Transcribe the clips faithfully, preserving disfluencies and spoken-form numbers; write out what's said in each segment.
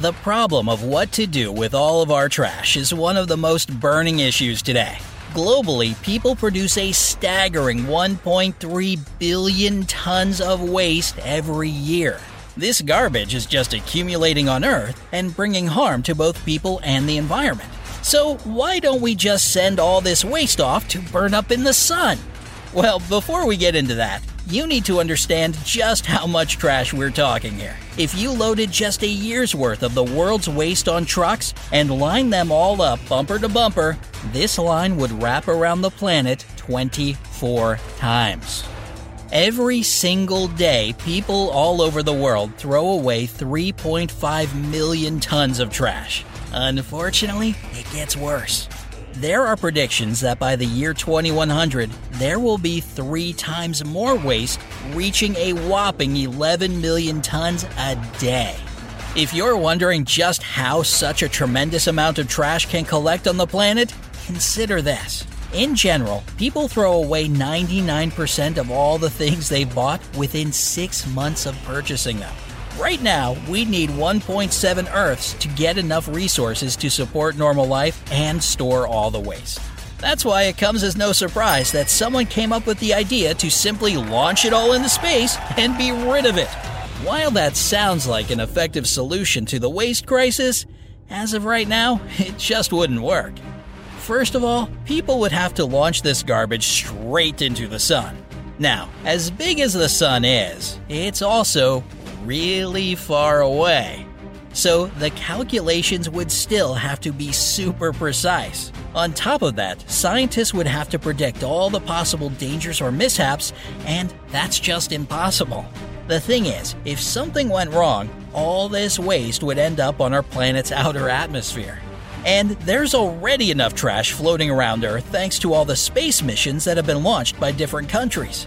The problem of what to do with all of our trash is one of the most burning issues today. Globally, people produce a staggering one point three billion tons of waste every year. This garbage is just accumulating on Earth and bringing harm to both people and the environment. So why don't we just send all this waste off to burn up in the sun? Well, before we get into that, you need to understand just how much trash we're talking here. If you loaded just a year's worth of the world's waste on trucks and lined them all up bumper to bumper, this line would wrap around the planet twenty-four times. Every single day, people all over the world throw away three point five million tons of trash. Unfortunately, it gets worse. There are predictions that by the year twenty-one hundred, there will be three times more waste, reaching a whopping eleven million tons a day. If you're wondering just how such a tremendous amount of trash can collect on the planet, consider this. In general, people throw away ninety-nine percent of all the things they bought within six months of purchasing them. Right now, we need one point seven Earths to get enough resources to support normal life and store all the waste. That's why it comes as no surprise that someone came up with the idea to simply launch it all into space and be rid of it. While that sounds like an effective solution to the waste crisis, as of right now, it just wouldn't work. First of all, people would have to launch this garbage straight into the sun. Now, as big as the sun is, it's also really far away. So the calculations would still have to be super precise. On top of that, scientists would have to predict all the possible dangers or mishaps, and that's just impossible. The thing is, if something went wrong, all this waste would end up on our planet's outer atmosphere. And there's already enough trash floating around Earth thanks to all the space missions that have been launched by different countries.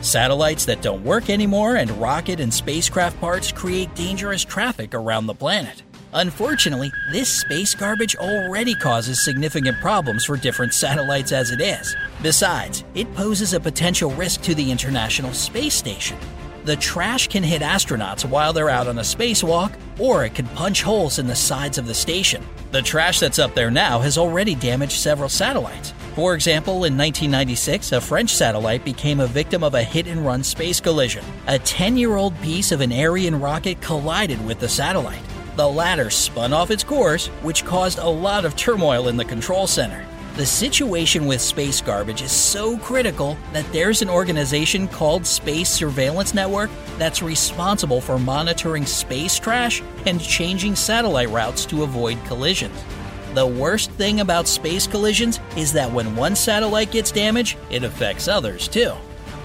Satellites that don't work anymore and rocket and spacecraft parts create dangerous traffic around the planet. Unfortunately, this space garbage already causes significant problems for different satellites as it is. Besides, it poses a potential risk to the International Space Station. The trash can hit astronauts while they're out on a spacewalk, or it could punch holes in the sides of the station. The trash that's up there now has already damaged several satellites. For example, in nineteen ninety-six, a French satellite became a victim of a hit-and-run space collision. A ten-year-old piece of an Ariane rocket collided with the satellite. The latter spun off its course, which caused a lot of turmoil in the control center. The situation with space garbage is so critical that there's an organization called Space Surveillance Network that's responsible for monitoring space trash and changing satellite routes to avoid collisions. The worst thing about space collisions is that when one satellite gets damaged, it affects others too.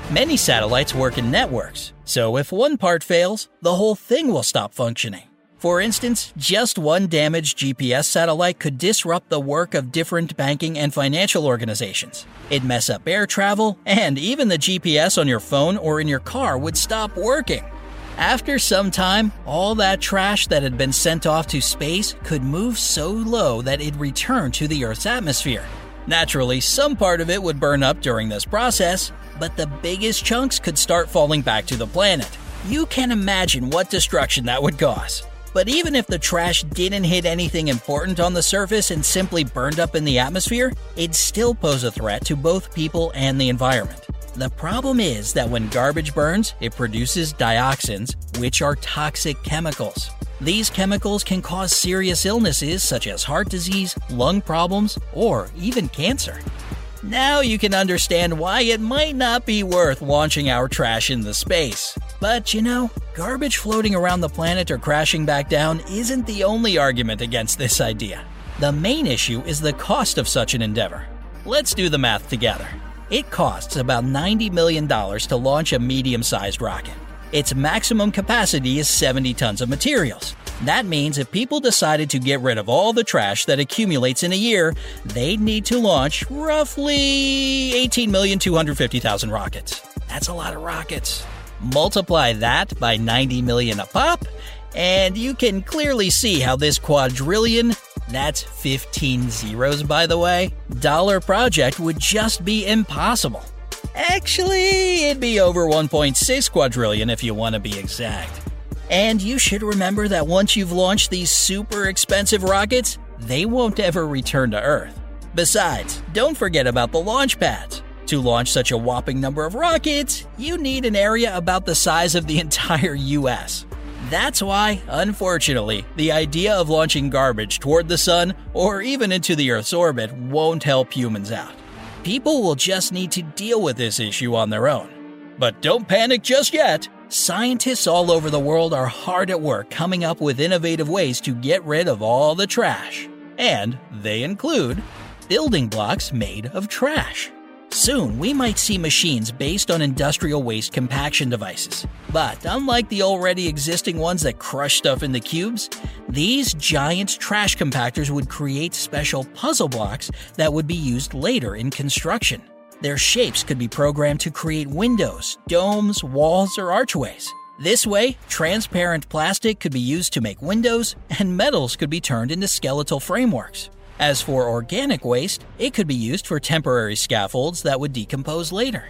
Many satellites work in networks, so if one part fails, the whole thing will stop functioning. For instance, just one damaged G P S satellite could disrupt the work of different banking and financial organizations. It'd mess up air travel, and even the G P S on your phone or in your car would stop working. After some time, all that trash that had been sent off to space could move so low that it returned to the Earth's atmosphere. Naturally, some part of it would burn up during this process, but the biggest chunks could start falling back to the planet. You can imagine what destruction that would cause. But even if the trash didn't hit anything important on the surface and simply burned up in the atmosphere, it'd still pose a threat to both people and the environment. The problem is that when garbage burns, it produces dioxins, which are toxic chemicals. These chemicals can cause serious illnesses such as heart disease, lung problems, or even cancer. Now you can understand why it might not be worth launching our trash into space. But you know, garbage floating around the planet or crashing back down isn't the only argument against this idea. The main issue is the cost of such an endeavor. Let's do the math together. It costs about ninety million dollars to launch a medium-sized rocket. Its maximum capacity is seventy tons of materials. That means if people decided to get rid of all the trash that accumulates in a year, they'd need to launch roughly eighteen million two hundred fifty thousand rockets. That's a lot of rockets. Multiply that by ninety million a pop, and you can clearly see how this quadrillion, that's fifteen zeros by the way, dollar project would just be impossible. Actually, it'd be over one point six quadrillion if you want to be exact. And you should remember that once you've launched these super expensive rockets, they won't ever return to Earth. Besides, don't forget about the launch pads. To launch such a whopping number of rockets, you need an area about the size of the entire U S. That's why, unfortunately, the idea of launching garbage toward the sun or even into the Earth's orbit won't help humans out. People will just need to deal with this issue on their own. But don't panic just yet. Scientists all over the world are hard at work coming up with innovative ways to get rid of all the trash. And they include building blocks made of trash. Soon, we might see machines based on industrial waste compaction devices. But unlike the already existing ones that crush stuff into cubes, these giant trash compactors would create special puzzle blocks that would be used later in construction. Their shapes could be programmed to create windows, domes, walls, or archways. This way, transparent plastic could be used to make windows, and metals could be turned into skeletal frameworks. As for organic waste, it could be used for temporary scaffolds that would decompose later.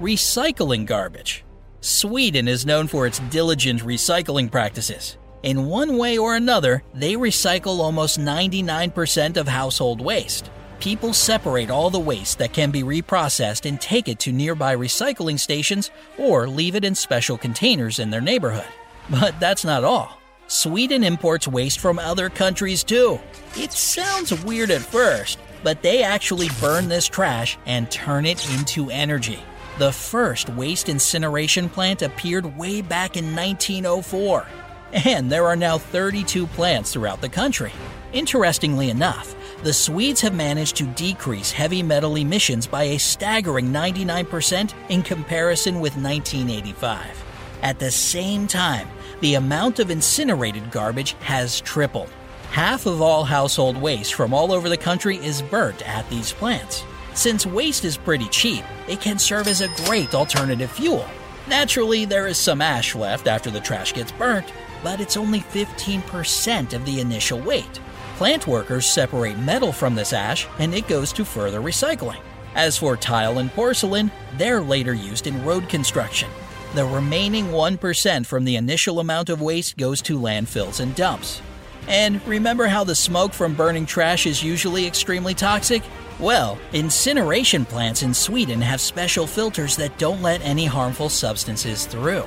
Recycling garbage. Sweden is known for its diligent recycling practices. In one way or another, they recycle almost ninety-nine percent of household waste. People separate all the waste that can be reprocessed and take it to nearby recycling stations or leave it in special containers in their neighborhood. But that's not all. Sweden imports waste from other countries too. It sounds weird at first, but they actually burn this trash and turn it into energy. The first waste incineration plant appeared way back in nineteen oh four. And there are now thirty-two plants throughout the country. Interestingly enough, the Swedes have managed to decrease heavy metal emissions by a staggering ninety-nine percent in comparison with nineteen eighty-five. At the same time, the amount of incinerated garbage has tripled. Half of all household waste from all over the country is burnt at these plants. Since waste is pretty cheap, it can serve as a great alternative fuel. Naturally, there is some ash left after the trash gets burnt, but it's only fifteen percent of the initial weight. Plant workers separate metal from this ash, and it goes to further recycling. As for tile and porcelain, they're later used in road construction. The remaining one percent from the initial amount of waste goes to landfills and dumps. And remember how the smoke from burning trash is usually extremely toxic? Well, incineration plants in Sweden have special filters that don't let any harmful substances through.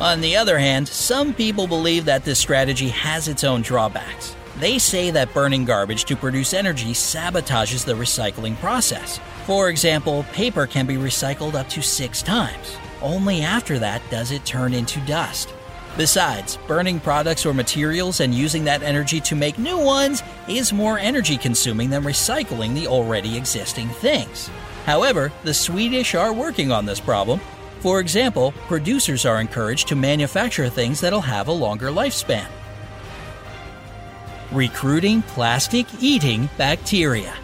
On the other hand, some people believe that this strategy has its own drawbacks. They say that burning garbage to produce energy sabotages the recycling process. For example, paper can be recycled up to six times. Only after that does it turn into dust. Besides, burning products or materials and using that energy to make new ones is more energy-consuming than recycling the already existing things. However, the Swedish are working on this problem. For example, producers are encouraged to manufacture things that'll have a longer lifespan. Recruiting plastic-eating bacteria.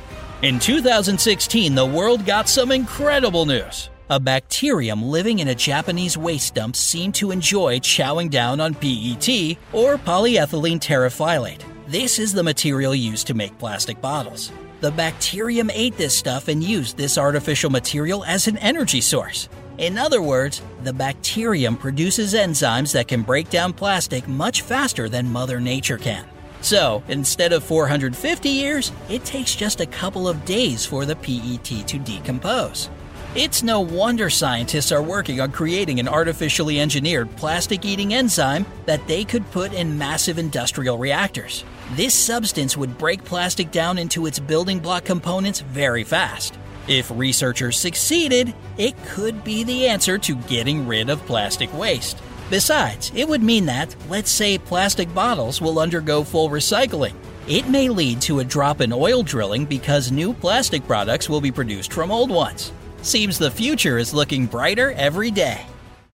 In two thousand sixteen, the world got some incredible news. A bacterium living in a Japanese waste dump seemed to enjoy chowing down on P E T, or polyethylene terephthalate. This is the material used to make plastic bottles. The bacterium ate this stuff and used this artificial material as an energy source. In other words, the bacterium produces enzymes that can break down plastic much faster than Mother Nature can. So, instead of four hundred fifty years, it takes just a couple of days for the P E T to decompose. It's no wonder scientists are working on creating an artificially engineered plastic-eating enzyme that they could put in massive industrial reactors. This substance would break plastic down into its building block components very fast. If researchers succeeded, it could be the answer to getting rid of plastic waste. Besides, it would mean that, let's say, plastic bottles will undergo full recycling. It may lead to a drop in oil drilling because new plastic products will be produced from old ones. Seems the future is looking brighter every day.